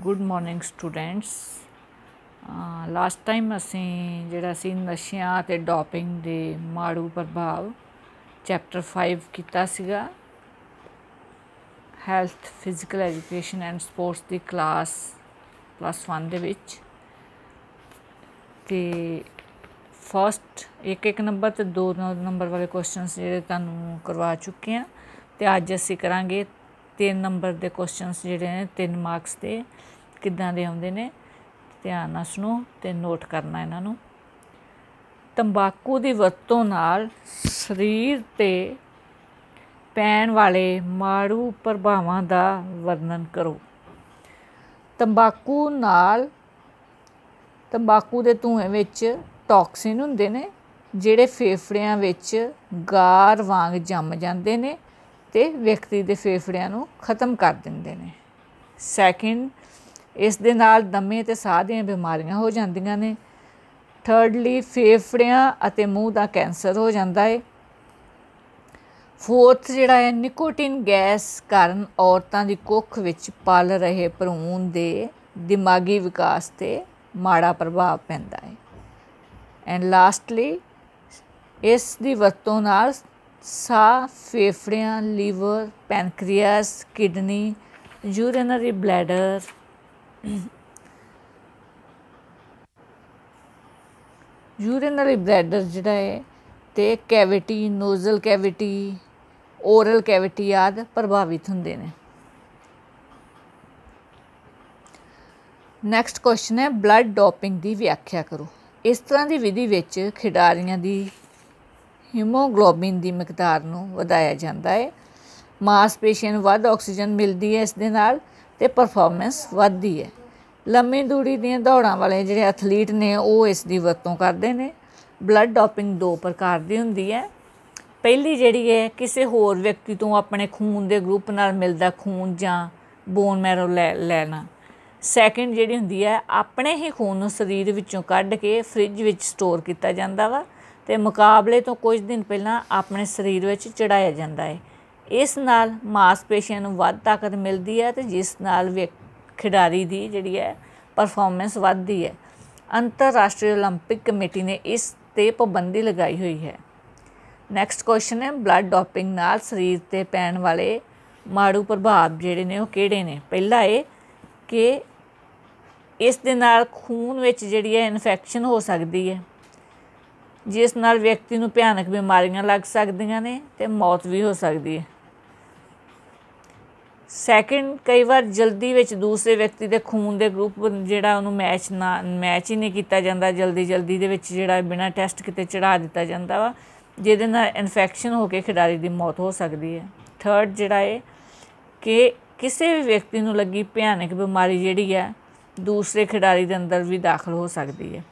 Good morning students last time असें जेह्ड़ा सी नशियां ते डॉपिंग दे माड़ू प्रभाव चैप्टर 5 कीता सीगा health physical education and sports दी क्लास प्लस 1 दे विच ते फर्स्ट 1-1 नंबर ते 2 नंबर वाले क्वेश्चंस जेह्ड़े तानूं करवा चुके हैं ते अज्ज असीं करांगे 3 नंबर दे क्वेश्चंस जेह्ड़े ने 3 मार्क्स दे किदां दे आउंदे ने ध्यान नाल सुनो ते नोट करना इन्हां नूं तंबाकू दी वरतों नाल शरीर ते पैण वाले माड़ू प्रभावां दा वर्णन करो तंबाकू दे धुएं विच टॉक्सिन हुंदे ने जेह्ड़े फेफड़ियां विच गार वांग जम जांदे ने ते व्यक्ति दे फेफड़ियां नूं खत्म कर दिंदे ने सैकंड इस दे नाल दमे ते साह दियां बीमारियां हो जांदियां ने थर्डली फेफड़ियां अते मूंह दा कैंसर हो जांदा है फोर्थ जेह्ड़ा है निकोटिन गैस कारण औरतां दी कुख विच पल रहे भ्रूण दे दिमागी विकास ते माड़ा प्रभाव पैंदा है एंड लास्टली इस दी वरतों नाल साह फेफड़ियां liver pancreas kidney urinary bladder जेह्ड़ा है ते cavity nasal cavity oral cavity आदि प्रभावित होंदे ने नैक्सट क्वेश्चन है ब्लड डोपिंग की व्याख्या करो इस तरह की विधि विच खिडारियां दी हीमोग्लोबिन की मकदार नूं वधाया जाता है मांसपेशियां नूं वध ऑक्सीजन मिलती है इस दे नाल ते परफॉर्मेंस वधदी है लम्मी दूरी दीआं दौड़ां वाले जिहड़े एथलीट ने ओह इस दी वरतों करदे ने ब्लड डॉपिंग 2 प्रकार दी हुंदी है पहली जिहड़ी है किसी होर व्यक्ति तो अपने खून के ग्रुप नाल मिलदा खून जां बोन मैरो लैना सैकेंड जिहड़ी हुंदी है अपने ही खून नूं शरीर विचों कढ के फ्रिज विच स्टोर कीता जांदा वा ते मुकाबले तो कुछ दिन पहला अपने शरीर में चढ़ाया जाता है इस नाल मांसपेशियां नूं वध ताकत मिलती है तो जिस नाल खिडारी की जिहड़ी है परफॉर्मेंस वधदी है अंतरराष्ट्रीय ओलंपिक कमेटी ने इस ते पाबंदी लगाई हुई है नैक्सट क्वेश्चन है ब्लड डॉपिंग नाल शरीर ते पैण वाले माड़ू प्रभाव जिहड़े ने ओह किहड़े ने पहला है कि इस दे नाल खून विच जिहड़ी है इन्फेक्शन हो सकती है जिस नाल व्यक्ति नूं भयानक बीमारियां लग सकदियां ने ते मौत भी हो सकती है सैकेंड कई बार जल्दी विच दूसरे व्यक्ति दे खून दे ग्रुप जिहड़ा उहनूं मैच ही नहीं कीता जांदा जल्दी जल्दी दे विच जिहड़ा बिना टैस्ट कीते चढ़ा दित्ता जांदा वा जिहदे नाल इन्फेक्शन होकर खिडारी दी मौत हो सकती है थर्ड जिहड़ा है कि किसी भी व्यक्ति नूं लगी भयानक बीमारी जिहड़ी है दूसरे खिडारी दे अंदर भी दाखल हो सकती है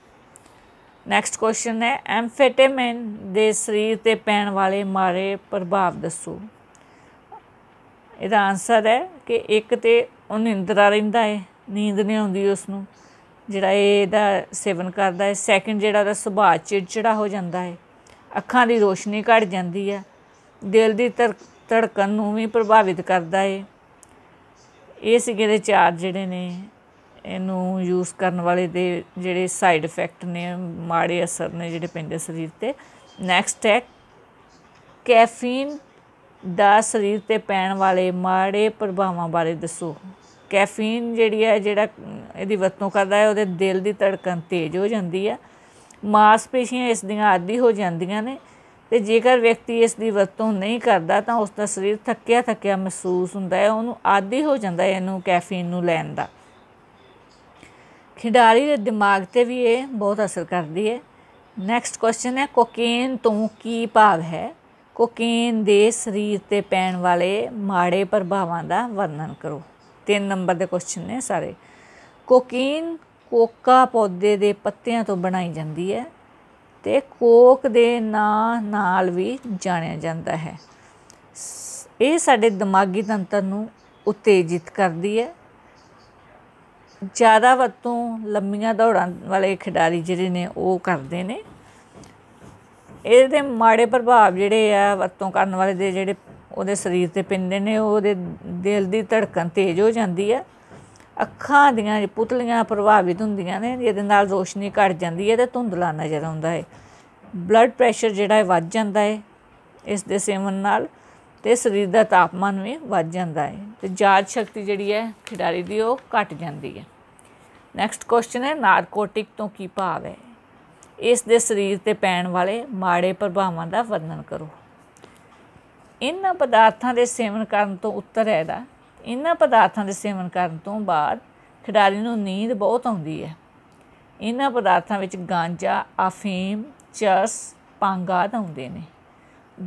नैक्सट क्वेश्चन है एम्फेटामिन दे शरीर ते पैण वाले माड़े प्रभाव दस्सो इहदा आंसर है कि एक तो ओह निंदरा रहिंदा है नींद नहीं आउंदी उसनूं जिहड़ा इहदा सेवन करदा है सैकेंड जिहड़ा ओहदा सुभाऽ चिड़चिड़ा हो जांदा है अक्खां दी रोशनी घट जांदी है दिल दी धड़कन नूं भी प्रभावित करदा है इह सीगे इहदे 4 जिहड़े ने इनू यूज़ करने वाले दे जिहड़े साइड इफेक्ट ने माड़े असर ने जिहड़े पैंदे शरीर ते नैक्सट है कैफीन दा शरीर ते पैण वाले माड़े प्रभावां बारे दस्सो कैफीन जिहड़ी है जिहड़ा इहदी वरतों करदा है उहदे दिल दी धड़कन तेज हो जांदी है मांसपेशियां इस दियां आदी हो जांदियां ने ते जेकर व्यक्ति इस दी वरतों नहीं करदा तां उसदा शरीर थक्किया थक्किया महसूस हुंदा है उहनूं आदी हो जांदा है इहनूं कैफीन नूं लैण दा खिडारी के दिमाग पर भी ये बहुत असर करती है नैक्सट क्वेश्चन है कोकेन तो की भाव है कोकेन दे शरीर ते पैण वाले माड़े प्रभावां दा वर्णन करो 3 नंबर के क्वेश्चन ने सारे कोकेन कोका पौधे के पत्तियां तो बनाई जाती है तो कोक दे नां नाल भी जानिया जाता है ये साडे दिमागी तंत्र नूं उत्तेजित करती है ज़्यादा वरतों लम्मियां दौड़ां वाले खिडारी जिहड़े ने ओह करदे ने इहदे माड़े प्रभाव जिहड़े आ वरतों करन वाले दे जिहड़े ओहदे शरीर ते पैंदे ने ओहदे दिल दी धड़कन तेज हो जांदी है ਅੱਖਾਂ ਦੀਆਂ ਪੁਤਲੀਆਂ ਪ੍ਰਭਾਵਿਤ ਹੁੰਦੀਆਂ ਨੇ ਜਿਹਦੇ ਨਾਲ ਰੋਸ਼ਨੀ ਘਟ ਜਾਂਦੀ ਹੈ ਤੇ ਧੁੰਦਲਾ ਨਜ਼ਰ ਆਉਂਦਾ ਹੈ ਬਲੱਡ ਪ੍ਰੈਸ਼ਰ ਜਿਹੜਾ ਹੈ ਵੱਧ ਜਾਂਦਾ ਹੈ ਇਸ ਦੇ ਸੇਵਨ ਨਾਲ ਤੇ ਸਰੀਰ ਦਾ ਤਾਪਮਾਨ ਵੀ ਵੱਧ ਜਾਂਦਾ ਹੈ ਤੇ ਯਾਦ ਸ਼ਕਤੀ ਜਿਹੜੀ ਹੈ ਖਿਡਾਰੀ ਦੀ ਉਹ ਘਟ ਜਾਂਦੀ ਹੈ ਨੈਕਸਟ ਕੁਐਸਚਨ ਹੈ ਨਾਰਕੋਟਿਕ ਤੋਂ ਕੀ ਭਾਵ ਹੈ ਇਸ ਦੇ ਸਰੀਰ ਤੇ ਪੈਣ ਵਾਲੇ ਮਾੜੇ ਪ੍ਰਭਾਵਾਂ ਦਾ ਵਰਣਨ ਕਰੋ ਇਹਨਾਂ ਪਦਾਰਥਾਂ ਦੇ ਸੇਵਨ ਕਰਨ ਤੋਂ ਉੱਤਰ ਹੈ ਇਹਦਾ ਇਹਨਾਂ ਪਦਾਰਥਾਂ ਦੇ ਸੇਵਨ ਕਰਨ ਤੋਂ ਬਾਅਦ ਖਿਡਾਰੀ ਨੂੰ ਨੀਂਦ ਬਹੁਤ ਆਉਂਦੀ ਹੈ ਇਹਨਾਂ ਪਦਾਰਥਾਂ ਵਿੱਚ ਗਾਂਜਾ ਅਫੀਮ ਚਰਸ ਭੰਗ ਆਦਿ ਆਉਂਦੇ ਨੇ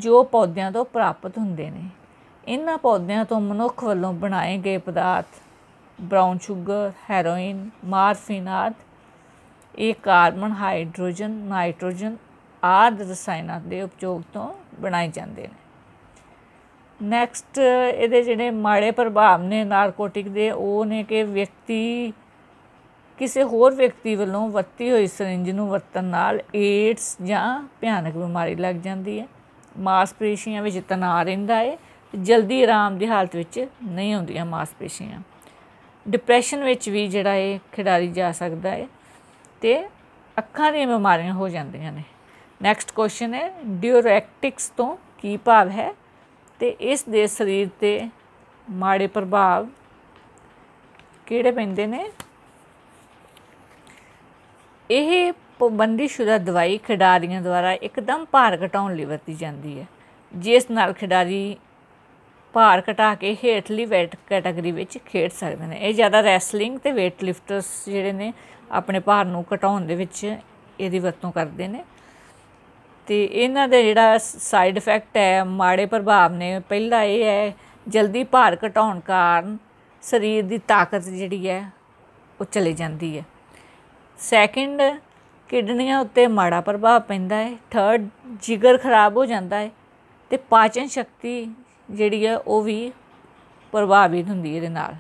ਜੋ ਪੌਦਿਆਂ ਤੋਂ ਪ੍ਰਾਪਤ ਹੁੰਦੇ ਨੇ ਇਹਨਾਂ ਪੌਦਿਆਂ ਤੋਂ ਮਨੁੱਖ ਵੱਲੋਂ ਬਣਾਏ ਗਏ ਪਦਾਰਥ ਬਰਾਊਨ ਸ਼ੂਗਰ ਹੈਰੋਇਨ ਮਾਰਫੀਨ ਆਦਿ ਇਹ ਕਾਰਬਨ ਹਾਈਡਰੋਜਨ ਨਾਈਟ੍ਰੋਜਨ ਆਦਿ ਰਸਾਇਣਾਂ ਦੇ ਉਪਯੋਗ ਤੋਂ ਬਣਾਏ ਜਾਂਦੇ ਨੇ ਨੈਕਸਟ ਇਹਦੇ ਜਿਹੜੇ ਮਾੜੇ ਪ੍ਰਭਾਵ ਨੇ ਨਾਰਕੋਟਿਕ ਦੇ ਉਹ ਨੇ ਕਿ ਵਿਅਕਤੀ ਕਿਸੇ ਹੋਰ ਵਿਅਕਤੀ ਵੱਲੋਂ ਵਰਤੀ ਹੋਈ ਸਰਿੰਜ ਨੂੰ ਵਰਤਣ ਨਾਲ ਏਡਸ ਜਾਂ ਭਿਆਨਕ ਬਿਮਾਰੀ ਲੱਗ ਜਾਂਦੀ ਹੈ ਮਾਸਪੇਸ਼ੀਆਂ ਵਿੱਚ ਤਣਾਅ ਰਹਿੰਦਾ ਹੈ ਜਲਦੀ ਆਰਾਮ ਦੀ ਹਾਲਤ ਵਿੱਚ ਨਹੀਂ ਆਉਂਦੀਆਂ ਮਾਸਪੇਸ਼ੀਆਂ ਡਿਪਰੈਸ਼ਨ ਵਿੱਚ ਵੀ ਜਿਹੜਾ ਇਹ ਖਿਡਾਰੀ ਜਾ ਸਕਦਾ ਹੈ ਤੇ ਅੱਖਾਂ ਦੀਆਂ ਬਿਮਾਰੀਆਂ ਹੋ ਜਾਂਦੀਆਂ ਨੇ ਨੈਕਸਟ ਕੁਐਸਚਨ ਹੈ ਡਿਊਰੈਕਟਿਕਸ ਤੋਂ ਕੀ ਭਾਵ ਹੈ ਤੇ ਇਸ ਦੇ ਸਰੀਰ ਤੇ ਮਾੜੇ ਪ੍ਰਭਾਵ ਕਿਹੜੇ ਪੈਂਦੇ ਨੇ ਇਹ ਪਾਬੰਦੀਸ਼ੁਦਾ ਦਵਾਈ ਖਿਡਾਰੀਆਂ ਦੁਆਰਾ ਇੱਕਦਮ ਭਾਰ ਘਟਾਉਣ ਲਈ ਵਰਤੀ ਜਾਂਦੀ ਹੈ ਜਿਸ ਨਾਲ ਖਿਡਾਰੀ ਭਾਰ ਘਟਾ ਕੇ ਹੇਠਲੀ ਵੇਟ ਕੈਟਾਗਰੀ ਵਿੱਚ ਖੇਡ ਸਕਦੇ ਨੇ ਇਹ ਜ਼ਿਆਦਾ ਰੈਸਲਿੰਗ ਤੇ ਵੇਟ ਲਿਫਟਰਸ ਜਿਹੜੇ ਨੇ ਆਪਣੇ ਭਾਰ ਨੂੰ ਘਟਾਉਣ ਦੇ ਵਿੱਚ ਇਹਦੀ ਵਰਤੋਂ ਕਰਦੇ ਨੇ ਤੇ ਇਹਨਾਂ ਦਾ ਜਿਹੜਾ ਸਾਈਡ ਇਫੈਕਟ ਹੈ ਮਾੜੇ ਪ੍ਰਭਾਵ ਨੇ ਪਹਿਲਾ ਇਹ ਹੈ ਜਲਦੀ ਭਾਰ ਘਟਾਉਣ ਕਾਰਨ ਸਰੀਰ ਦੀ ਤਾਕਤ ਜਿਹੜੀ ਹੈ ਉਹ ਚਲੀ ਜਾਂਦੀ ਹੈ ਸੈਕਿੰਡ ਕਿਡਨੀਆਂ ਉੱਤੇ ਮਾੜਾ ਪ੍ਰਭਾਵ ਪੈਂਦਾ ਹੈ ਥਰਡ ਜਿਗਰ ਖਰਾਬ ਹੋ ਜਾਂਦਾ ਹੈ ਤੇ ਪਾਚਨ ਸ਼ਕਤੀ ਜਿਹੜੀ ਹੈ ਉਹ ਵੀ ਪ੍ਰਭਾਵਿਤ ਹੁੰਦੀ ਹੈ ਇਹਦੇ ਨਾਲ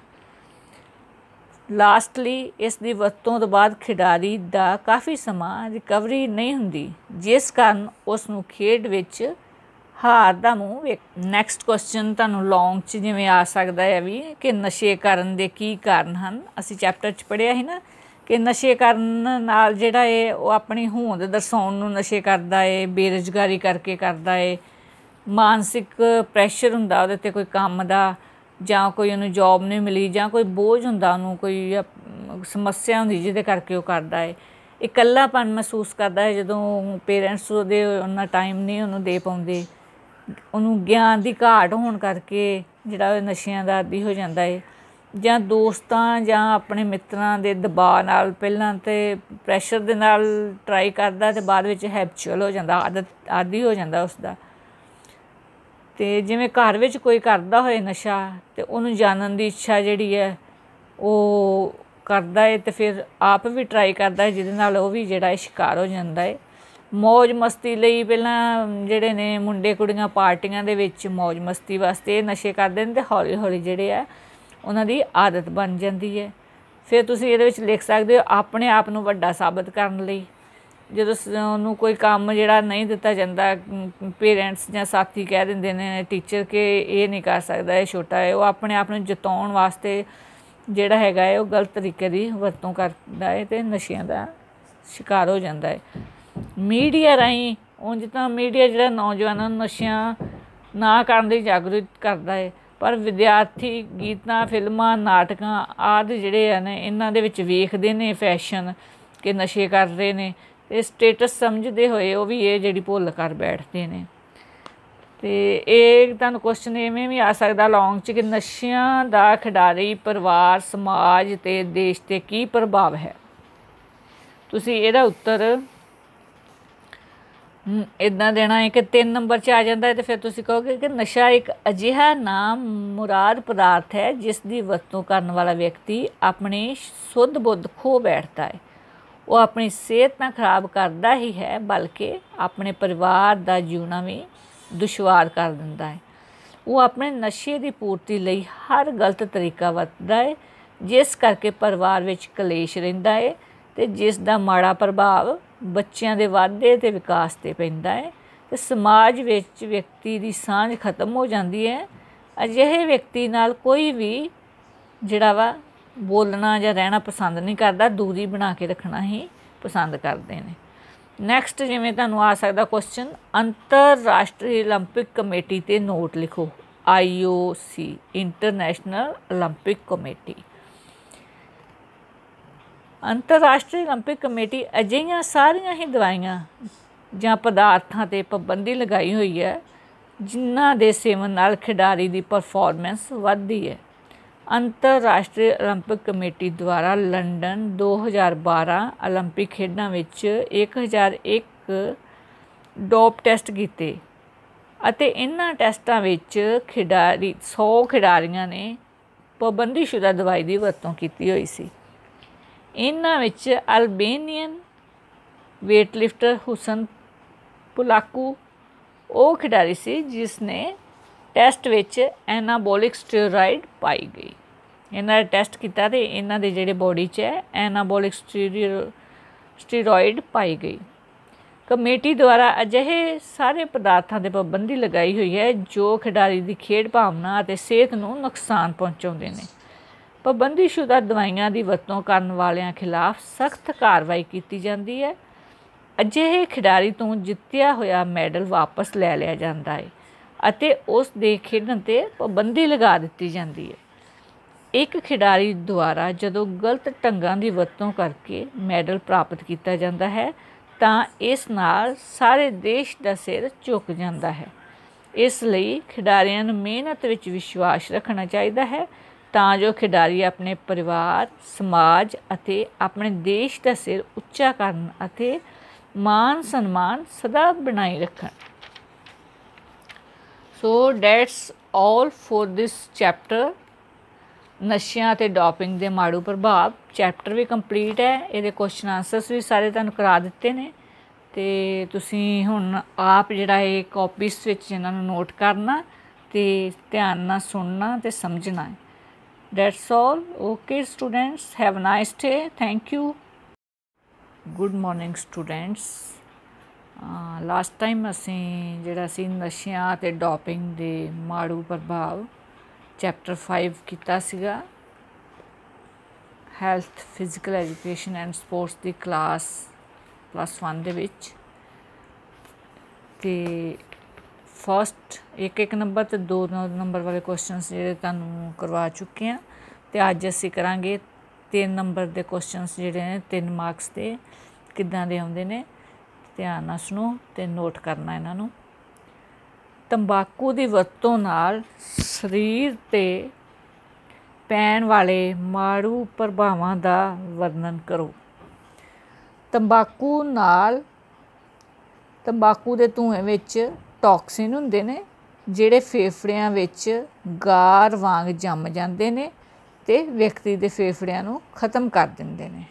ਲਾਸਟਲੀ ਇਸ ਦੀ ਵਰਤੋਂ ਤੋਂ ਬਾਅਦ ਖਿਡਾਰੀ ਦਾ ਕਾਫੀ ਸਮਾਂ ਰਿਕਵਰੀ ਨਹੀਂ ਹੁੰਦੀ ਜਿਸ ਕਾਰਨ ਉਸ ਨੂੰ ਖੇਡ ਵਿੱਚ ਹਾਰ ਦਾ ਮੂੰਹ ਵੇਖ ਨੈਕਸਟ ਕੁਐਸਚਨ ਤੁਹਾਨੂੰ ਲੌਂਗ 'ਚ ਜਿਵੇਂ ਆ ਸਕਦਾ ਹੈ ਵੀ ਕਿ ਨਸ਼ੇ ਕਰਨ ਦੇ ਕੀ ਕਾਰਨ ਹਨ ਅਸੀਂ ਚੈਪਟਰ 'ਚ ਪੜ੍ਹਿਆ ਸੀ ਨਾ ਕਿ ਨਸ਼ੇ ਕਰਨ ਨਾਲ ਜਿਹੜਾ ਇਹ ਉਹ ਆਪਣੀ ਹੋਂਦ ਦਰਸਾਉਣ ਨੂੰ ਨਸ਼ੇ ਕਰਦਾ ਹੈ ਬੇਰੁਜ਼ਗਾਰੀ ਕਰਕੇ ਕਰਦਾ ਹੈ ਮਾਨਸਿਕ ਪ੍ਰੈਸ਼ਰ ਹੁੰਦਾ ਉਹਦੇ 'ਤੇ ਕੋਈ ਕੰਮ ਦਾ ਜਾਂ ਕੋਈ ਉਹਨੂੰ ਜੋਬ ਨਹੀਂ ਮਿਲੀ ਜਾਂ ਕੋਈ ਬੋਝ ਹੁੰਦਾ ਉਹਨੂੰ ਕੋਈ ਸਮੱਸਿਆ ਹੁੰਦੀ ਜਿਹਦੇ ਕਰਕੇ ਉਹ ਕਰਦਾ ਹੈ ਇਕੱਲਾਪਨ ਮਹਿਸੂਸ ਕਰਦਾ ਹੈ ਜਦੋਂ ਪੇਰੈਂਟਸ ਉਹਦੇ ਉਹਨਾਂ ਟਾਈਮ ਨਹੀਂ ਉਹਨੂੰ ਦੇ ਪਾਉਂਦੇ ਉਹਨੂੰ ਗਿਆਨ ਦੀ ਘਾਟ ਹੋਣ ਕਰਕੇ ਜਿਹੜਾ ਨਸ਼ਿਆਂ ਦਾ ਆਦੀ ਹੋ ਜਾਂਦਾ ਹੈ ਜਾਂ ਦੋਸਤਾਂ ਜਾਂ ਆਪਣੇ ਮਿੱਤਰਾਂ ਦੇ ਦਬਾਅ ਨਾਲ ਪਹਿਲਾਂ ਤਾਂ ਪ੍ਰੈਸ਼ਰ ਦੇ ਨਾਲ ਟਰਾਈ ਕਰਦਾ ਅਤੇ ਬਾਅਦ ਵਿੱਚ ਹੈਬਚੁਅਲ ਹੋ ਜਾਂਦਾ ਆਦਤ ਆਦੀ ਹੋ ਜਾਂਦਾ ਉਸਦਾ ਤੇ ਜਿਵੇਂ ਘਰ ਵਿੱਚ ਕੋਈ ਕਰਦਾ ਹੋਏ ਨਸ਼ਾ ਤੇ ਉਹਨੂੰ ਜਾਣਨ ਦੀ ਇੱਛਾ ਜਿਹੜੀ ਹੈ ਉਹ ਕਰਦਾ ਹੈ ਤੇ ਫਿਰ ਆਪ ਵੀ ਟਰਾਈ ਕਰਦਾ ਹੈ ਜਿਹਦੇ ਨਾਲ ਉਹ ਵੀ ਜਿਹੜਾ ਸ਼ਿਕਾਰ ਹੋ ਜਾਂਦਾ ਹੈ ਮੌਜ ਮਸਤੀ ਲਈ ਪਹਿਲਾਂ ਜਿਹੜੇ ਨੇ ਮੁੰਡੇ ਕੁੜੀਆਂ ਪਾਰਟੀਆਂ ਦੇ ਵਿੱਚ ਮੌਜ ਮਸਤੀ ਵਾਸਤੇ ਨਸ਼ੇ ਕਰਦੇ ਨੇ ਤੇ ਹੌਲੀ ਹੌਲੀ ਜਿਹੜੇ ਆ ਉਹਨਾਂ ਦੀ ਆਦਤ ਬਣ ਜਾਂਦੀ ਹੈ ਫਿਰ ਤੁਸੀਂ ਇਹਦੇ ਵਿੱਚ ਲਿਖ ਸਕਦੇ ਹੋ ਆਪਣੇ ਆਪ ਨੂੰ ਵੱਡਾ ਸਾਬਤ ਕਰਨ ਲਈ ਜਦੋਂ ਉਹਨੂੰ ਕੋਈ ਕੰਮ ਜਿਹੜਾ ਨਹੀਂ ਦਿੱਤਾ ਜਾਂਦਾ ਪੇਰੈਂਟਸ ਜਾਂ ਸਾਥੀ ਕਹਿ ਦਿੰਦੇ ਨੇ ਟੀਚਰ ਕਿ ਇਹ ਨਹੀਂ ਕਰ ਸਕਦਾ ਇਹ ਛੋਟਾ ਹੈ ਉਹ ਆਪਣੇ ਆਪ ਨੂੰ ਜਤਾਉਣ ਵਾਸਤੇ ਜਿਹੜਾ ਹੈਗਾ ਹੈ ਉਹ ਗਲਤ ਤਰੀਕੇ ਦੀ ਵਰਤੋਂ ਕਰਦਾ ਹੈ ਅਤੇ ਨਸ਼ਿਆਂ ਦਾ ਸ਼ਿਕਾਰ ਹੋ ਜਾਂਦਾ ਹੈ ਮੀਡੀਆ ਰਾਹੀਂ ਉਂਝ ਤਾਂ ਮੀਡੀਆ ਜਿਹੜਾ ਨੌਜਵਾਨਾਂ ਨੂੰ ਨਸ਼ਿਆਂ ਨਾ ਕਰਨ ਲਈ ਜਾਗਰੂਕ ਕਰਦਾ ਹੈ ਪਰ ਵਿਦਿਆਰਥੀ ਗੀਤਾਂ ਫਿਲਮਾਂ ਨਾਟਕਾਂ ਆਦਿ ਜਿਹੜੇ ਹਨ ਇਹਨਾਂ ਦੇ ਵਿੱਚ ਵੇਖਦੇ ਨੇ ਫੈਸ਼ਨ ਕਿ ਨਸ਼ੇ ਕਰ ਰਹੇ ਨੇ ਇਹ ਸਟੇਟਸ ਸਮਝਦੇ ਹੋਏ ਉਹ ਵੀ ਇਹ ਜਿਹੜੀ ਭੁੱਲ ਕਰ ਬੈਠਦੇ ਨੇ ਅਤੇ ਇਹ ਤੁਹਾਨੂੰ ਕੁਐਸਚਨ ਇਵੇਂ ਵੀ ਆ ਸਕਦਾ ਲੌਂਗ 'ਚ ਕਿ ਨਸ਼ਿਆਂ ਦਾ ਖਿਡਾਰੀ ਪਰਿਵਾਰ ਸਮਾਜ ਅਤੇ ਦੇਸ਼ 'ਤੇ ਕੀ ਪ੍ਰਭਾਵ ਹੈ ਤੁਸੀਂ ਇਹਦਾ ਉੱਤਰ ਇੱਦਾਂ ਦੇਣਾ ਹੈ ਕਿ 3 ਨੰਬਰ 'ਚ ਆ ਜਾਂਦਾ ਹੈ ਅਤੇ ਫਿਰ ਤੁਸੀਂ ਕਹੋਗੇ ਕਿ ਨਸ਼ਾ ਇੱਕ ਅਜਿਹਾ ਨਾਮ ਮੁਰਾਦ ਪਦਾਰਥ ਹੈ ਜਿਸ ਦੀ ਵਰਤੋਂ ਕਰਨ ਵਾਲਾ ਵਿਅਕਤੀ ਆਪਣੀ ਸੁੱਧ ਬੁੱਧ ਖੋ ਬੈਠਦਾ ਹੈ ਉਹ ਆਪਣੀ ਸਿਹਤ ਤਾਂ ਖਰਾਬ ਕਰਦਾ ਹੀ ਹੈ ਬਲਕਿ ਆਪਣੇ ਪਰਿਵਾਰ ਦਾ ਜਿਉਣਾ ਵੀ ਦੁਸ਼ਵਾਰ ਕਰ ਦਿੰਦਾ ਹੈ ਉਹ ਆਪਣੇ ਨਸ਼ੇ ਦੀ ਪੂਰਤੀ ਲਈ ਹਰ ਗਲਤ ਤਰੀਕਾ ਵਰਤਦਾ ਹੈ ਜਿਸ ਕਰਕੇ ਪਰਿਵਾਰ ਵਿੱਚ ਕਲੇਸ਼ ਰਹਿੰਦਾ ਹੈ ਅਤੇ ਜਿਸ ਦਾ ਮਾੜਾ ਪ੍ਰਭਾਵ ਬੱਚਿਆਂ ਦੇ ਵਾਧੇ ਅਤੇ ਵਿਕਾਸ 'ਤੇ ਪੈਂਦਾ ਹੈ ਅਤੇ ਸਮਾਜ ਵਿੱਚ ਵਿਅਕਤੀ ਦੀ ਸਾਂਝ ਖਤਮ ਹੋ ਜਾਂਦੀ ਹੈ ਅਜਿਹੇ ਵਿਅਕਤੀ ਨਾਲ ਕੋਈ ਵੀ ਜਿਹੜਾ ਵਾ ਬੋਲਣਾ ਜਾਂ ਰਹਿਣਾ ਪਸੰਦ ਨਹੀਂ ਕਰਦਾ ਦੂਰੀ ਬਣਾ ਕੇ ਰੱਖਣਾ ਹੀ ਪਸੰਦ ਕਰਦੇ ਨੇ ਨੈਕਸਟ ਜਿਵੇਂ ਤੁਹਾਨੂੰ ਆ ਸਕਦਾ ਕੁਐਸਚਨ ਅੰਤਰਰਾਸ਼ਟਰੀ ਓਲੰਪਿਕ ਕਮੇਟੀ ਤੇ ਨੋਟ ਲਿਖੋ IOC ਇੰਟਰਨੈਸ਼ਨਲ ਓਲੰਪਿਕ ਕਮੇਟੀ ਅੰਤਰਰਾਸ਼ਟਰੀ ਓਲੰਪਿਕ ਕਮੇਟੀ ਅਜਿਹੀਆਂ ਸਾਰੀਆਂ ਹੀ ਦਵਾਈਆਂ ਜਾਂ ਪਦਾਰਥਾਂ ਤੇ ਪਾਬੰਦੀ ਲਗਾਈ ਹੋਈ ਹੈ ਜਿਨ੍ਹਾਂ ਦੇ ਸੇਵਨ ਨਾਲ ਖਿਡਾਰੀ ਦੀ ਪਰਫਾਰਮੈਂਸ ਵੱਧਦੀ ਹੈ अंतरराष्ट्रीय ओलंपिक कमेटी द्वारा लंदन 2012 ओलंपिक खेडों में 1001 डोप टेस्ट किए अते इन्हां टेस्टां विच खिडारी 100 खिडारियां ने पाबंदीशुदा दवाई की वरतों की हुई सी इन्हां विच अल्बेनियन वेटलिफ्टर हुसैन पुलाकू वो खिडारी सी जिसने ਟੈਸਟ ਵਿੱਚ ਐਨਾਬੋਲਿਕ ਸਟੀਰੋਇਡ ਪਾਈ ਗਈ ਇਹਨਾਂ ਦਾ ਟੈਸਟ ਕੀਤਾ ਤੇ ਇਹਨਾਂ ਦੇ ਜਿਹੜੇ ਬੋਡੀ 'ਚ ਹੈ ਐਨਾਬੋਲਿਕ ਸਟੀਰੋਇਡ ਪਾਈ ਗਈ ਕਮੇਟੀ ਦੁਆਰਾ ਅਜਿਹੇ ਸਾਰੇ ਪਦਾਰਥਾਂ 'ਤੇ ਪਾਬੰਦੀ ਲਗਾਈ ਹੋਈ ਹੈ ਜੋ ਖਿਡਾਰੀ ਦੀ ਖੇਡ ਭਾਵਨਾ ਅਤੇ ਸਿਹਤ ਨੂੰ ਨੁਕਸਾਨ ਪਹੁੰਚਾਉਂਦੇ ਨੇ ਪਾਬੰਦੀਸ਼ੁਦਾ ਦਵਾਈਆਂ ਦੀ ਵਰਤੋਂ ਕਰਨ ਵਾਲਿਆਂ ਖਿਲਾਫ ਸਖਤ ਕਾਰਵਾਈ ਕੀਤੀ ਜਾਂਦੀ ਹੈ ਅਜਿਹੇ ਖਿਡਾਰੀ ਤੋਂ ਜਿੱਤਿਆ ਹੋਇਆ ਮੈਡਲ ਵਾਪਸ ਲੈ ਲਿਆ ਜਾਂਦਾ ਹੈ ਅਤੇ ਉਸ ਦੇ ਖੇਡਣ 'ਤੇ ਪਾਬੰਦੀ ਲਗਾ ਦਿੱਤੀ ਜਾਂਦੀ ਹੈ ਇੱਕ ਖਿਡਾਰੀ ਦੁਆਰਾ ਜਦੋਂ ਗਲਤ ਢੰਗਾਂ ਦੀ ਵਰਤੋਂ ਕਰਕੇ ਮੈਡਲ ਪ੍ਰਾਪਤ ਕੀਤਾ ਜਾਂਦਾ ਹੈ ਤਾਂ ਇਸ ਨਾਲ ਸਾਰੇ ਦੇਸ਼ ਦਾ ਸਿਰ ਝੁਕ ਜਾਂਦਾ ਹੈ ਇਸ ਲਈ ਖਿਡਾਰੀਆਂ ਨੂੰ ਮਿਹਨਤ ਵਿੱਚ ਵਿਸ਼ਵਾਸ ਰੱਖਣਾ ਚਾਹੀਦਾ ਹੈ ਤਾਂ ਜੋ ਖਿਡਾਰੀ ਆਪਣੇ ਪਰਿਵਾਰ ਸਮਾਜ ਅਤੇ ਆਪਣੇ ਦੇਸ਼ ਦਾ ਸਿਰ ਉੱਚਾ ਕਰਨ ਅਤੇ ਮਾਣ ਸਨਮਾਨ ਸਦਾ ਬਣਾਈ ਰੱਖਣ So that's all for this chapter नशियां ते डॉपिंग दे माड़ू प्रभाव चैप्टर भी कंप्लीट है ये क्वेश्चन आंसरस भी सारे तुहानू करा दित्ते ने ते तुसीं हुण आप जिहड़ा है कॉपीज़ विच इन्हां नू नोट करना ते ध्यान नाल सुनना ते समझना है that's all okay students have a nice day thank you good morning students last time असें जिहड़ा सी नशियां ते डॉपिंग दे माड़ू प्रभाव चैप्टर 5 कीता सीगा health physical education and sports दी क्लास प्लस 1 दे विच ते फर्स्ट 1-1 नंबर ते 2 नंबर वाले क्वेश्चन जिहड़े तुहानू करवा चुके हैं ते अज्ज असीं करांगे 3 नंबर दे क्वेश्चन जिहड़े ने 3 मार्क्स दे किदां दे आउंदे ने ध्यान नाल सुनो ते नोट करना इन्हां नू तंबाकू दी वरतों नाल शरीर ते पैण वाले माड़ू प्रभावां दा वर्णन करो तंबाकू दे धुएं विच टॉक्सिन हुंदे ने जिहड़े फेफड़ियां विच गार वांग जम जांदे ने ते व्यक्ति दे फेफड़ियां नू खत्म कर दिंदे ने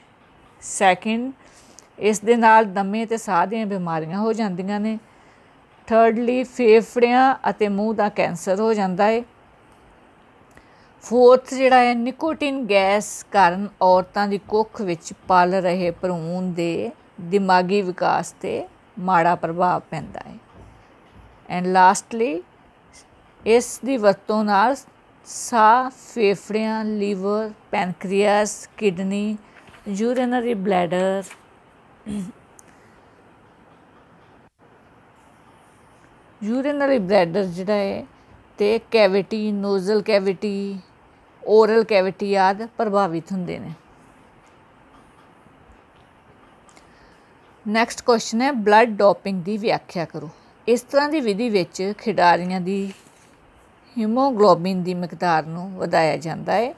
सैकेंड ਇਸ ਦੇ ਨਾਲ ਦਮੇ ਤੇ ਸਾਹ ਦੀਆਂ ਬਿਮਾਰੀਆਂ ਹੋ ਜਾਂਦੀਆਂ ਨੇ ਥਰਡਲੀ ਫੇਫੜਿਆਂ ਅਤੇ ਮੂੰਹ ਦਾ ਕੈਂਸਰ ਹੋ ਜਾਂਦਾ ਹੈ ਫੋਰਥ ਜਿਹੜਾ ਹੈ ਨਿਕੋਟਿਨ ਗੈਸ ਕਾਰਨ ਔਰਤਾਂ ਦੀ ਕੁੱਖ ਵਿੱਚ ਪਲ ਰਹੇ ਭਰੂਣ ਦੇ ਦਿਮਾਗੀ ਵਿਕਾਸ ਤੇ ਮਾੜਾ ਪ੍ਰਭਾਵ ਪੈਂਦਾ ਹੈ ਐਂਡ ਲਾਸਟਲੀ ਇਸ ਦੀ ਵਰਤੋਂ ਨਾਲ ਸਾਹ ਫੇਫੜਿਆਂ liver pancreas kidney urinary bladder urinary bladder जिहड़ा है ते cavity nasal cavity oral cavity आदि प्रभावित होंदे ने नैक्सट क्वेश्चन है ब्लड डोपिंग की व्याख्या करो इस तरह की विधि विच खिडारियां दी हीमोग्लोबिन की मकदार नूं वधाया जाता है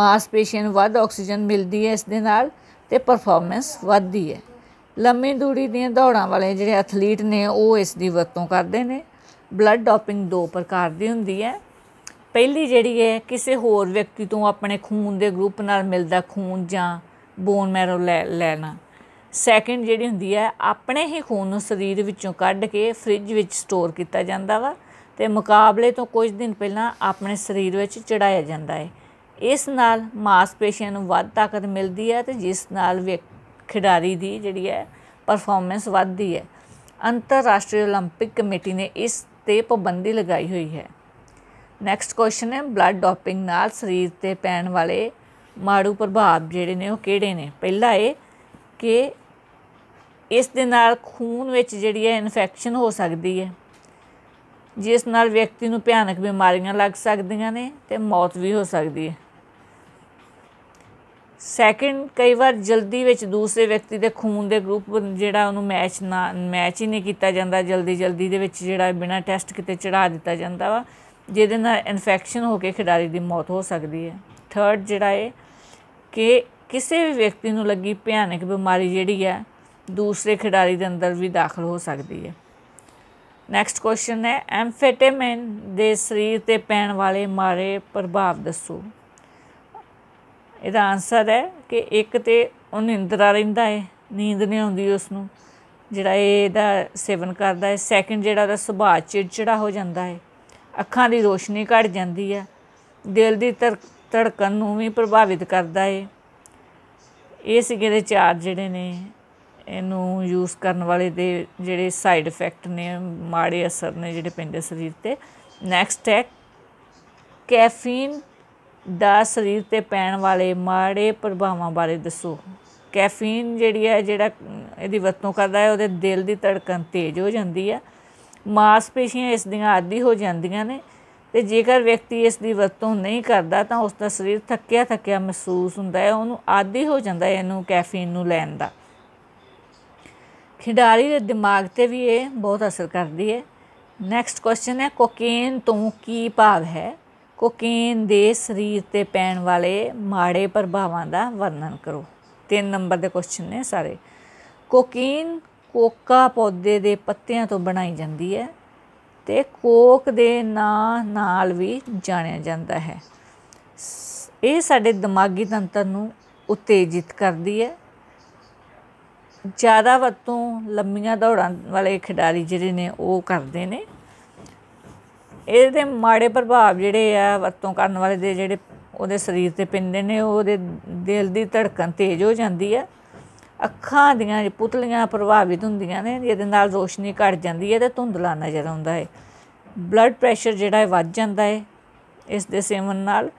मांसपेशियां नूं वध ऑक्सीजन मिलती है इस दे नाल ਤੇ ਪਰਫਾਰਮੈਂਸ ਵੱਧਦੀ ਹੈ ਲੰਮੀ ਦੂਰੀ ਦੀਆਂ ਦੌੜਾਂ ਵਾਲੇ ਜਿਹੜੇ ਐਥਲੀਟ ਨੇ ਉਹ ਇਸ ਦੀ ਵਰਤੋਂ ਕਰਦੇ ਨੇ ਬਲੱਡ ਡੋਪਿੰਗ 2 ਪ੍ਰਕਾਰ ਦੀ ਹੁੰਦੀ ਹੈ ਪਹਿਲੀ ਜਿਹੜੀ ਹੈ ਕਿਸੇ ਹੋਰ ਵਿਅਕਤੀ ਤੋਂ ਆਪਣੇ ਖੂਨ ਦੇ ਗਰੁੱਪ ਨਾਲ ਮਿਲਦਾ ਖੂਨ ਜਾਂ ਬੋਨ ਮੈਰੋ ਲੈਣਾ ਸੈਕਿੰਡ ਜਿਹੜੀ ਹੁੰਦੀ ਹੈ ਆਪਣੇ ਹੀ ਖੂਨ ਨੂੰ ਸਰੀਰ ਵਿੱਚੋਂ ਕੱਢ ਕੇ ਫ੍ਰਿਜ ਵਿੱਚ ਸਟੋਰ ਕੀਤਾ ਜਾਂਦਾ ਵਾ ਤੇ ਮੁਕਾਬਲੇ ਤੋਂ ਕੁਝ ਦਿਨ ਪਹਿਲਾਂ ਆਪਣੇ ਸਰੀਰ ਵਿੱਚ ਚੜਾਇਆ ਜਾਂਦਾ ਹੈ ਇਸ ਨਾਲ ਮਾਸਪੇਸ਼ੀਆਂ ਨੂੰ ਵੱਧ ਤਾਕਤ ਮਿਲਦੀ ਹੈ ਤੇ ਜਿਸ ਨਾਲ ਖਿਡਾਰੀ ਦੀ ਜਿਹੜੀ ਹੈ ਪਰਫਾਰਮੈਂਸ ਵੱਧਦੀ ਹੈ ਅੰਤਰਰਾਸ਼ਟਰੀ ਓਲੰਪਿਕ ਕਮੇਟੀ ਨੇ ਇਸ ਤੇ ਪਾਬੰਦੀ ਲਗਾਈ ਹੋਈ ਹੈ ਨੈਕਸਟ ਕੁਐਸਚਨ ਹੈ ਬਲੱਡ ਡੋਪਿੰਗ ਨਾਲ ਸਰੀਰ ਤੇ ਪੈਣ ਵਾਲੇ ਮਾਰੂ ਪ੍ਰਭਾਵ ਜਿਹੜੇ ਨੇ ਉਹ ਕਿਹੜੇ ਨੇ ਪਹਿਲਾ ਇਹ ਕਿ ਇਸ ਦੇ ਨਾਲ ਖੂਨ ਵਿੱਚ ਜਿਹੜੀ ਹੈ ਇਨਫੈਕਸ਼ਨ ਹੋ ਸਕਦੀ ਹੈ ਜਿਸ ਨਾਲ ਵਿਅਕਤੀ ਨੂੰ ਭਿਆਨਕ ਬਿਮਾਰੀਆਂ ਲੱਗ ਸਕਦੀਆਂ ਨੇ ਤੇ ਮੌਤ ਵੀ ਹੋ ਸਕਦੀ ਹੈ ਸੈਕਿੰਡ ਕਈ ਵਾਰ ਜਲਦੀ ਵਿੱਚ ਦੂਸਰੇ ਵਿਅਕਤੀ ਦੇ ਖੂਨ ਦੇ ਗਰੁੱਪ ਜਿਹੜਾ ਉਹਨੂੰ ਮੈਚ ਹੀ ਨਹੀਂ ਕੀਤਾ ਜਾਂਦਾ ਜਲਦੀ ਦੇ ਵਿੱਚ ਜਿਹੜਾ ਬਿਨਾਂ ਟੈਸਟ ਕਿਤੇ ਚੜਾ ਦਿੱਤਾ ਜਾਂਦਾ ਵਾ ਜਿਹਦੇ ਨਾਲ ਇਨਫੈਕਸ਼ਨ ਹੋ ਕੇ ਖਿਡਾਰੀ ਦੀ ਮੌਤ ਹੋ ਸਕਦੀ ਹੈ ਥਰਡ ਜਿਹੜਾ ਹੈ ਕਿ ਕਿਸੇ ਵੀ ਵਿਅਕਤੀ ਨੂੰ ਲੱਗੀ ਭਿਆਨਕ ਬਿਮਾਰੀ ਜਿਹੜੀ ਹੈ दूसरे खिडारी के अंदर भी दाखिल हो सकती है। नैक्सट क्वेश्चन है एम्फेटामिन के शरीर पर पैण वाले माड़े प्रभाव दसो। इसका आंसर है कि एक तो निंद्रा रहिंदा है नींद नहीं आती उसनूं जिहड़ा इहदा सेवन करता है। सैकेंड जिहड़ा सुभा चिड़चिड़ा हो जाता है अखां की रोशनी घट जाती है दिल की धड़कन नूं भी प्रभावित करता है। ये सीगे चार जिहड़े ने ਇਹਨੂੰ यूज़ ਕਰਨ ਵਾਲੇ ਦੇ ਜਿਹੜੇ साइड इफेक्ट ने माड़े असर ने ਜਿਹੜੇ ਪੈਂਦੇ शरीर ਤੇ। ਨੈਕਸਟ ਹੈ ਕੈਫੀਨ ਦਾ शरीर ਤੇ ਪੈਣ ਵਾਲੇ माड़े ਪ੍ਰਭਾਵਾਂ ਬਾਰੇ ਦੱਸੋ। ਕੈਫੀਨ ਜਿਹੜੀ ਹੈ ਜਿਹੜਾ ਇਹਦੀ ਵਰਤੋਂ ਕਰਦਾ ਹੈ ਉਹਦੇ ਦਿਲ ਦੀ ਧੜਕਣ ਤੇਜ਼ ਹੋ ਜਾਂਦੀ ਹੈ ਮਾਸਪੇਸ਼ੀਆਂ ਇਸ ਦੀਆਂ ਆਦੀ ਹੋ ਜਾਂਦੀਆਂ ਨੇ ਤੇ ਜੇਕਰ ਵਿਅਕਤੀ ਇਸ ਦੀ ਵਰਤੋਂ ਨਹੀਂ ਕਰਦਾ ਤਾਂ ਉਸ ਦਾ ਸਰੀਰ ਥੱਕਿਆ ਮਹਿਸੂਸ ਹੁੰਦਾ ਹੈ ਉਹਨੂੰ ਆਦੀ ਹੋ ਜਾਂਦਾ ਹੈ ਇਹਨੂੰ ਕੈਫੀਨ ਨੂੰ ਲੈਣ ਦਾ। खिडारी के दिमाग पर भी ये बहुत असर करती है। नैक्सट क्वेश्चन है कोकेन तो की भाव है कोकेन के शरीर पर पैण वाले माड़े प्रभावों का वर्णन करो। 3 नंबर के क्वेश्चन ने सारे। कोकेन कोका पौधे के पत्तियां तो बनाई जाती है तो कोक के नां नाल भी जानिया जाता है। ये साडे दिमागी तंत्र नूं उत्तेजित करती है। ज़्यादा वरतों लंबिया दौड़ वाले खिडारी जिहड़े ने वो करते हैं। ये माड़े प्रभाव जिहड़े आ वरतों करन वाले दे जिहड़े उहदे शरीर ते पैंदे ने उहदे दिल की धड़कन तेज़ हो जाती है अखां दियां पुतलियां प्रभावित हुंदियां ने जिहदे नाल रोशनी घट जाती है तो धुंधला नज़र आउंदा है। ब्लड प्रैशर जिहड़ा वध जांदा है इस दे सेवन नाल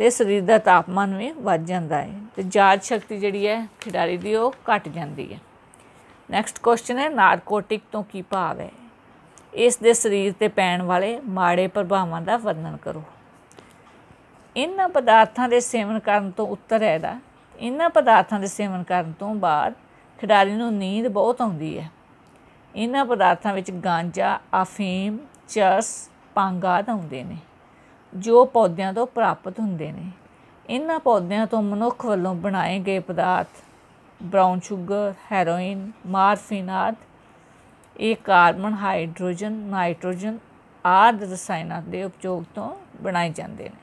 तो शरीर का तापमान भी बढ़ जाता है तो याद शक्ति जिहड़ी है खिडारी की वो घट जाती है। नैक्सट क्वेश्चन है नारकोटिक तो की भाव है इस दे शरीर पर पैण वाले माड़े प्रभावों का वर्णन करो। इन्हां पदार्थों के सेवन करन तो उत्तर है इहदा इन्हां पदार्थों के सेवन करन तो बाद खिडारी नूं नींद बहुत आउंदी है। इन्हां पदार्थों विच गांजा अफीम चरस भंग आदि आउंदे ने जो पौद्यां तो प्राप्त हुंदे ने। इन्हां पौद्यां तो मनुख वल्लों बनाए गए पदार्थ ब्राउन शुगर हैरोइन मारफीन आदि ये कार्बन हाइड्रोजन नाइट्रोजन आदि रसायनां दे उपयोग तो बनाए जाते हैं।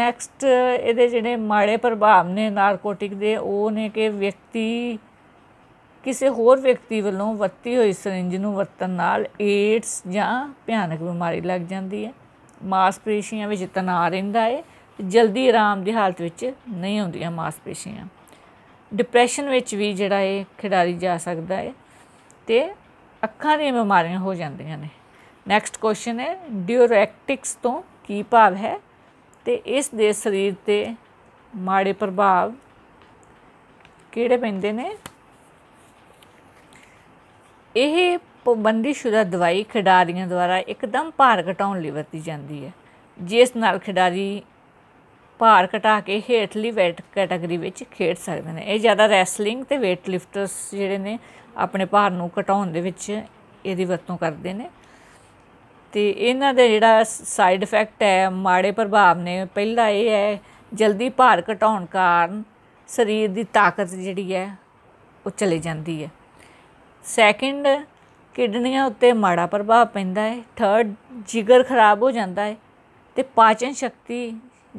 नैक्सट इहदे जिहड़े माड़े प्रभाव ने नारकोटिक दे ओह ने कि व्यक्ति किसी होर व्यक्ति वल्लों वरती हुई सरिंज नूं वरतण नाल एड्स जां भयानक बीमारी लग जाती है मासपेशियां विच तनाव रहिंदा है जल्दी आराम की हालत विच नहीं आउंदियां मासपेशियां। डिप्रैशन विच भी जिहड़ा है खिडारी जा सकदा है ते अखां दी बीमारियां हो जांदियां ने। नैक्सट क्वेश्चन है ड्यूरेटिक्स तो की भाव है ते इस दे शरीर ते माड़े प्रभाव किहड़े पैंदे ने। यह पाबंदीशुदा दवाई खिडारियों द्वारा एकदम भार घटाने लिए वरती जाती है जिस नाल खिडारी भार घटा के हेठली वेट कैटेगरी में खेड सकते हैं। ये ज़्यादा रैसलिंग ते वेट लिफ्टर्स जिहड़े ने अपने भार नूं घटाउण दे विच इहदी वरतों करते हैं तो इन्हां दा जिहड़ा साइड इफेक्ट है माड़े प्रभाव ने पहला यह है जल्दी भार घटाउण कारण शरीर की ताकत जिहड़ी है वो चली जाती है। सैकेंड किडनियां उत्ते माड़ा प्रभाव पैंदा है। थर्ड जिगर खराब हो जाता है तो पाचन शक्ति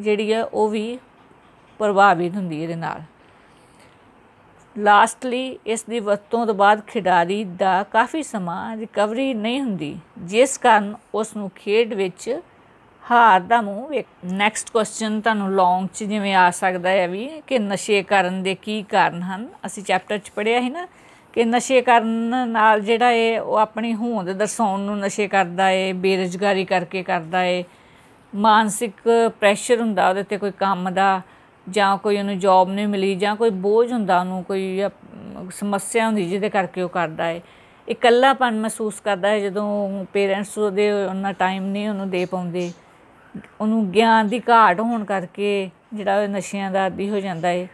जिहड़ी है वो भी प्रभावित हुंदी है। लास्टली इस दी वरतों तो बाद खिडारी दा काफ़ी समा रिकवरी नहीं हुंदी जिस कारण उसनूं खेड विच हार दा मूँह वेख। नैक्सट क्वेश्चन तुहानूं लॉन्ग च जिवें आ सकदा है भी कि नशे करन दे की कारण हन असीं चैप्टर च पढ़िया है ना कि नशे करन नाल जिहड़ा है वो अपनी होंद दर्शाउण नूं नशे करदा है बेरोजगारी करके करदा है मानसिक प्रैशर हुंदा उहदे ते कोई काम दा ਜਾਂ ਕੋਈ ਉਹਨੂੰ ਜੌਬ ਨਹੀਂ ਮਿਲੀ ਜਾਂ ਕੋਈ ਬੋਝ ਹੁੰਦਾ ਉਹਨੂੰ ਕੋਈ ਸਮੱਸਿਆ ਹੁੰਦੀ ਜਿਹਦੇ ਕਰਕੇ ਉਹ ਕਰਦਾ ਹੈ। ਇਕੱਲਾਪਨ ਮਹਿਸੂਸ ਕਰਦਾ ਹੈ ਜਦੋਂ ਪੇਰੈਂਟਸ ਉਹਦੇ ਉਨਾ ਟਾਈਮ ਨਹੀਂ ਉਹਨੂੰ ਦੇ ਪਾਉਂਦੇ। ਉਹਨੂੰ ਗਿਆਨ ਦੀ ਘਾਟ ਹੋਣ ਕਰਕੇ ਜਿਹੜਾ ਨਸ਼ਿਆਂ ਦਾ ਆਦੀ ਹੋ ਜਾਂਦਾ ਹੈ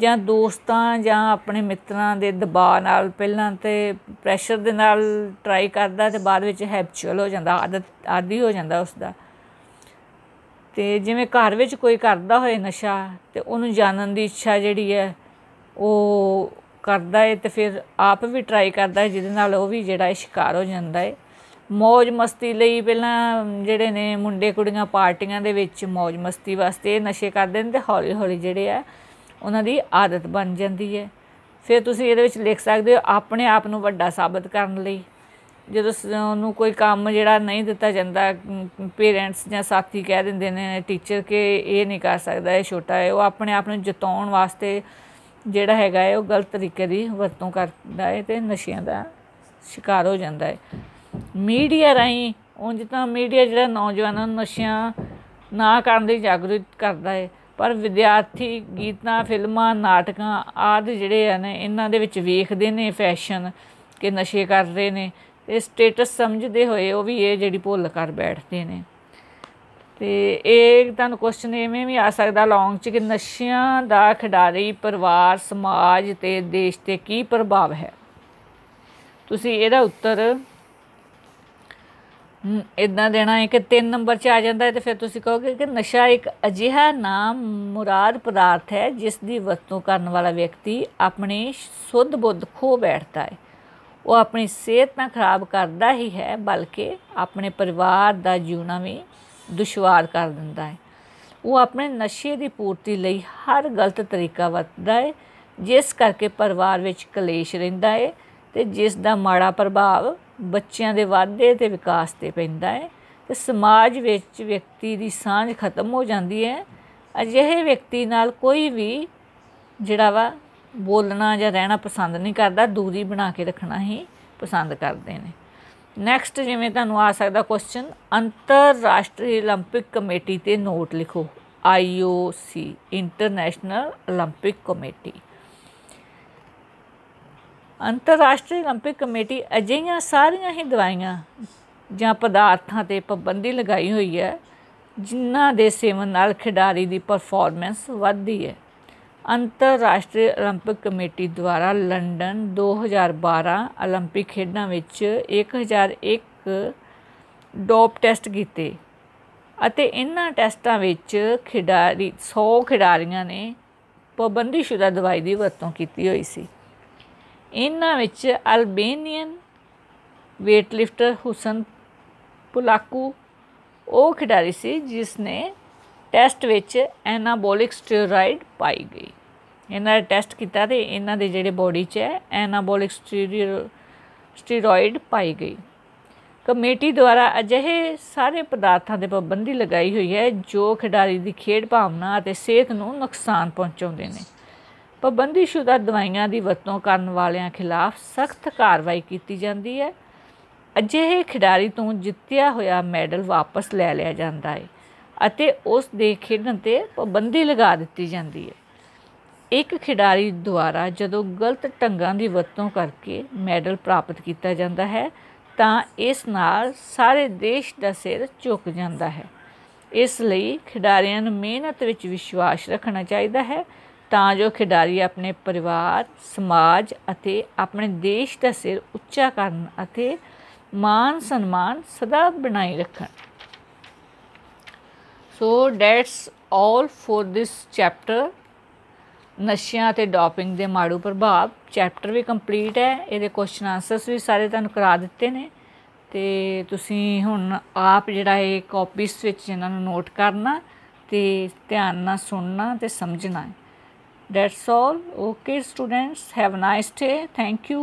ਜਾਂ ਦੋਸਤਾਂ ਜਾਂ ਆਪਣੇ ਮਿੱਤਰਾਂ ਦੇ ਦਬਾਅ ਨਾਲ ਪਹਿਲਾਂ ਤਾਂ ਪ੍ਰੈਸ਼ਰ ਦੇ ਨਾਲ ਟਰਾਈ ਕਰਦਾ ਅਤੇ ਬਾਅਦ ਵਿੱਚ ਹੈਬਚੁਅਲ ਹੋ ਜਾਂਦਾ, ਆਦਤ ਆਦੀ ਹੋ ਜਾਂਦਾ ਉਸਦਾ। ਅਤੇ ਜਿਵੇਂ ਘਰ ਵਿੱਚ ਕੋਈ ਕਰਦਾ ਹੋਏ ਨਸ਼ਾ ਅਤੇ ਉਹਨੂੰ ਜਾਣਨ ਦੀ ਇੱਛਾ ਜਿਹੜੀ ਹੈ ਉਹ ਕਰਦਾ ਹੈ ਅਤੇ ਫਿਰ ਆਪ ਵੀ ਟਰਾਈ ਕਰਦਾ ਹੈ ਜਿਹਦੇ ਨਾਲ ਉਹ ਵੀ ਜਿਹੜਾ ਸ਼ਿਕਾਰ ਹੋ ਜਾਂਦਾ ਹੈ। ਮੌਜ ਮਸਤੀ ਲਈ ਪਹਿਲਾਂ ਜਿਹੜੇ ਨੇ ਮੁੰਡੇ ਕੁੜੀਆਂ ਪਾਰਟੀਆਂ ਦੇ ਵਿੱਚ ਮੌਜ ਮਸਤੀ ਵਾਸਤੇ ਇਹ ਨਸ਼ੇ ਕਰਦੇ ਨੇ ਅਤੇ ਹੌਲੀ ਹੌਲੀ ਜਿਹੜੇ ਆ ਉਹਨਾਂ ਦੀ ਆਦਤ ਬਣ ਜਾਂਦੀ ਹੈ। ਫਿਰ ਤੁਸੀਂ ਇਹਦੇ ਵਿੱਚ ਲਿਖ ਸਕਦੇ ਹੋ ਆਪਣੇ ਆਪ ਨੂੰ ਵੱਡਾ ਸਾਬਤ ਕਰਨ ਲਈ ਜਦੋਂ ਉਹਨੂੰ ਕੋਈ ਕੰਮ ਜਿਹੜਾ ਨਹੀਂ ਦਿੱਤਾ ਜਾਂਦਾ, ਪੇਰੈਂਟਸ ਜਾਂ ਸਾਥੀ ਕਹਿ ਦਿੰਦੇ ਨੇ ਟੀਚਰ ਕਿ ਇਹ ਨਹੀਂ ਕਰ ਸਕਦਾ, ਇਹ ਛੋਟਾ ਹੈ, ਉਹ ਆਪਣੇ ਆਪ ਨੂੰ ਜਤਾਉਣ ਵਾਸਤੇ ਜਿਹੜਾ ਹੈਗਾ ਹੈ ਉਹ ਗਲਤ ਤਰੀਕੇ ਦੀ ਵਰਤੋਂ ਕਰਦਾ ਹੈ ਅਤੇ ਨਸ਼ਿਆਂ ਦਾ ਸ਼ਿਕਾਰ ਹੋ ਜਾਂਦਾ ਹੈ। ਮੀਡੀਆ ਰਾਹੀਂ ਉਂਝ ਤਾਂ ਮੀਡੀਆ ਜਿਹੜਾ ਨੌਜਵਾਨਾਂ ਨੂੰ ਨਸ਼ਿਆਂ ਨਾ ਕਰਨ ਲਈ ਜਾਗਰੂਕ ਕਰਦਾ ਹੈ, ਪਰ ਵਿਦਿਆਰਥੀ ਗੀਤਾਂ, ਫਿਲਮਾਂ, ਨਾਟਕਾਂ ਆਦਿ ਜਿਹੜੇ ਹਨ ਇਹਨਾਂ ਦੇ ਵਿੱਚ ਵੇਖਦੇ ਨੇ ਫੈਸ਼ਨ ਕਿ ਨਸ਼ੇ ਕਰ ਰਹੇ ਨੇ ਅਤੇ ਸਟੇਟਸ ਸਮਝਦੇ ਹੋਏ ਉਹ ਵੀ ਇਹ ਜਿਹੜੀ ਭੁੱਲ ਕਰ ਬੈਠਦੇ ਨੇ। ਅਤੇ ਇਹ ਤੁਹਾਨੂੰ ਕੁਸ਼ਚਨ ਇਵੇਂ ਵੀ ਆ ਸਕਦਾ ਲੌਂਗ 'ਚ ਕਿ ਨਸ਼ਿਆਂ ਦਾ ਖਿਡਾਰੀ ਪਰਿਵਾਰ, ਸਮਾਜ ਅਤੇ ਦੇਸ਼ 'ਤੇ ਕੀ ਪ੍ਰਭਾਵ ਹੈ। ਤੁਸੀਂ ਇਹਦਾ ਉੱਤਰ ਇੱਦਾਂ ਦੇਣਾ ਹੈ ਕਿ 3 ਨੰਬਰ 'ਚ ਆ ਜਾਂਦਾ ਹੈ ਅਤੇ ਫਿਰ ਤੁਸੀਂ ਕਹੋਗੇ ਕਿ ਨਸ਼ਾ ਇੱਕ ਅਜਿਹਾ ਨਾਮ ਮੁਰਾਦ ਪਦਾਰਥ ਹੈ ਜਿਸ ਦੀ ਵਰਤੋਂ ਕਰਨ ਵਾਲਾ ਵਿਅਕਤੀ ਆਪਣੀ ਸੁੱਧ ਬੁੱਧ ਖੋ ਬੈਠਦਾ ਹੈ। ਉਹ ਆਪਣੀ ਸਿਹਤ ਤਾਂ ਖਰਾਬ ਕਰਦਾ ਹੀ ਹੈ ਬਲਕਿ ਆਪਣੇ ਪਰਿਵਾਰ ਦਾ ਜਿਉਣਾ ਵੀ ਦੁਸ਼ਵਾਰ ਕਰ ਦਿੰਦਾ ਹੈ। ਉਹ ਆਪਣੇ ਨਸ਼ੇ ਦੀ ਪੂਰਤੀ ਲਈ ਹਰ ਗਲਤ ਤਰੀਕਾ ਵਰਤਦਾ ਹੈ ਜਿਸ ਕਰਕੇ ਪਰਿਵਾਰ ਵਿੱਚ ਕਲੇਸ਼ ਰਹਿੰਦਾ ਹੈ ਅਤੇ ਜਿਸ ਦਾ ਮਾੜਾ ਪ੍ਰਭਾਵ ਬੱਚਿਆਂ ਦੇ ਵਾਧੇ ਅਤੇ ਵਿਕਾਸ 'ਤੇ ਪੈਂਦਾ ਹੈ ਅਤੇ ਸਮਾਜ ਵਿੱਚ ਵਿਅਕਤੀ ਦੀ ਸਾਂਝ ਖਤਮ ਹੋ ਜਾਂਦੀ ਹੈ। ਅਜਿਹੇ ਵਿਅਕਤੀ ਨਾਲ ਕੋਈ ਵੀ ਜਿਹੜਾ ਵਾ ਬੋਲਣਾ ਜਾਂ ਰਹਿਣਾ ਪਸੰਦ ਨਹੀਂ ਕਰਦਾ, ਦੂਰੀ ਬਣਾ ਕੇ ਰੱਖਣਾ ਹੀ ਪਸੰਦ ਕਰਦੇ ਨੇ। ਨੈਕਸਟ ਜਿਵੇਂ ਤੁਹਾਨੂੰ ਆ ਸਕਦਾ ਕੁਸ਼ਚਨ ਅੰਤਰਰਾਸ਼ਟਰੀ ਓਲੰਪਿਕ ਕਮੇਟੀ 'ਤੇ ਨੋਟ ਲਿਖੋ। IOC international Olympic committee. ਅੰਤਰਰਾਸ਼ਟਰੀ ਓਲੰਪਿਕ ਕਮੇਟੀ ਅਜਿਹੀਆਂ ਸਾਰੀਆਂ ਹੀ ਦਵਾਈਆਂ ਜਾਂ ਪਦਾਰਥਾਂ 'ਤੇ ਪਾਬੰਦੀ ਲਗਾਈ ਹੋਈ ਹੈ ਜਿਨ੍ਹਾਂ ਦੇ ਸੇਵਨ ਨਾਲ ਖਿਡਾਰੀ ਦੀ ਪਰਫੋਰਮੈਂਸ ਵੱਧਦੀ ਹੈ। ਅੰਤਰਰਾਸ਼ਟਰੀ ਓਲੰਪਿਕ ਕਮੇਟੀ ਦੁਆਰਾ ਲੰਡਨ 2012 ਓਲੰਪਿਕ ਖੇਡਾਂ ਵਿੱਚ 1001 ਡੋਪ ਟੈਸਟ ਕੀਤੇ ਅਤੇ ਇਹਨਾਂ ਟੈਸਟਾਂ ਵਿੱਚ 100 ਖਿਡਾਰੀਆਂ ਨੇ ਪਾਬੰਦੀਸ਼ੁਦਾ ਦਵਾਈ ਦੀ ਵਰਤੋਂ ਕੀਤੀ ਹੋਈ ਸੀ। ਇਹਨਾਂ ਵਿੱਚ ਅਲਬੇਨੀਅਨ ਵੇਟਲਿਫਟਰ ਹੁਸਨ ਪੁਲਾਕੂ ਉਹ ਖਿਡਾਰੀ ਸੀ ਜਿਸ ਨੇ ਟੈਸਟ ਵਿੱਚ ਐਨਾਬੋਲਿਕ ਸਟੀਰੋਇਡ ਪਾਈ ਗਈ। ਇਹਨਾਂ ਦਾ ਟੈਸਟ ਕੀਤਾ ਅਤੇ ਇਹਨਾਂ ਦੇ ਜਿਹੜੇ ਬੋਡੀ 'ਚ ਹੈ ਐਨਾਬੋਲਿਕ ਸਟੀਰੋਇਡ ਪਾਈ ਗਈ। ਕਮੇਟੀ ਦੁਆਰਾ ਅਜਿਹੇ ਸਾਰੇ ਪਦਾਰਥਾਂ 'ਤੇ ਪਾਬੰਦੀ ਲਗਾਈ ਹੋਈ ਹੈ ਜੋ ਖਿਡਾਰੀ ਦੀ ਖੇਡ ਭਾਵਨਾ ਅਤੇ ਸਿਹਤ ਨੂੰ ਨੁਕਸਾਨ ਪਹੁੰਚਾਉਂਦੇ ਨੇ। ਪਾਬੰਦੀਸ਼ੁਦਾ ਦਵਾਈਆਂ ਦੀ ਵਰਤੋਂ ਕਰਨ ਵਾਲਿਆਂ ਖਿਲਾਫ ਸਖਤ ਕਾਰਵਾਈ ਕੀਤੀ ਜਾਂਦੀ ਹੈ। ਅਜਿਹੇ ਖਿਡਾਰੀ ਤੋਂ ਜਿੱਤਿਆ ਹੋਇਆ ਮੈਡਲ ਵਾਪਸ ਲੈ ਲਿਆ ਜਾਂਦਾ ਹੈ ਅਤੇ ਉਸ ਦੇ ਖੇਡਣ 'ਤੇ ਪਾਬੰਦੀ ਲਗਾ ਦਿੱਤੀ ਜਾਂਦੀ ਹੈ। ਇੱਕ ਖਿਡਾਰੀ ਦੁਆਰਾ ਜਦੋਂ ਗਲਤ ਢੰਗਾਂ ਦੀ ਵਰਤੋਂ ਕਰਕੇ ਮੈਡਲ ਪ੍ਰਾਪਤ ਕੀਤਾ ਜਾਂਦਾ ਹੈ ਤਾਂ ਇਸ ਨਾਲ ਸਾਰੇ ਦੇਸ਼ ਦਾ ਸਿਰ ਝੁਕ ਜਾਂਦਾ ਹੈ। ਇਸ ਲਈ ਖਿਡਾਰੀਆਂ ਨੂੰ ਮਿਹਨਤ ਵਿੱਚ ਵਿਸ਼ਵਾਸ ਰੱਖਣਾ ਚਾਹੀਦਾ ਹੈ ਤਾਂ ਜੋ ਖਿਡਾਰੀ ਆਪਣੇ ਪਰਿਵਾਰ, ਸਮਾਜ ਅਤੇ ਆਪਣੇ ਦੇਸ਼ ਦਾ ਸਿਰ ਉੱਚਾ ਕਰਨ ਅਤੇ ਮਾਨ ਸਨਮਾਨ ਸਦਾ ਬਣਾਈ ਰੱਖਣ। So that's all for this chapter. ਨਸ਼ਿਆਂ ਅਤੇ ਡੋਪਿੰਗ ਦੇ ਮਾੜੂ ਪ੍ਰਭਾਵ ਚੈਪਟਰ ਵੀ ਕੰਪਲੀਟ ਹੈ। ਇਹਦੇ ਕੁਐਸਚਨ ਆਨਸਰਸ ਵੀ ਸਾਰੇ ਤੁਹਾਨੂੰ ਕਰਾ ਦਿੱਤੇ ਨੇ ਅਤੇ ਤੁਸੀਂ ਹੁਣ ਆਪ ਜਿਹੜਾ ਇਹ ਕਾਪੀਸ ਵਿੱਚ ਇਹਨਾਂ ਨੂੰ ਨੋਟ ਕਰਨਾ ਅਤੇ ਧਿਆਨ ਨਾਲ ਸੁਣਨਾ ਅਤੇ ਸਮਝਣਾ ਹੈ। That's all. Okay students, have a nice day. Thank you.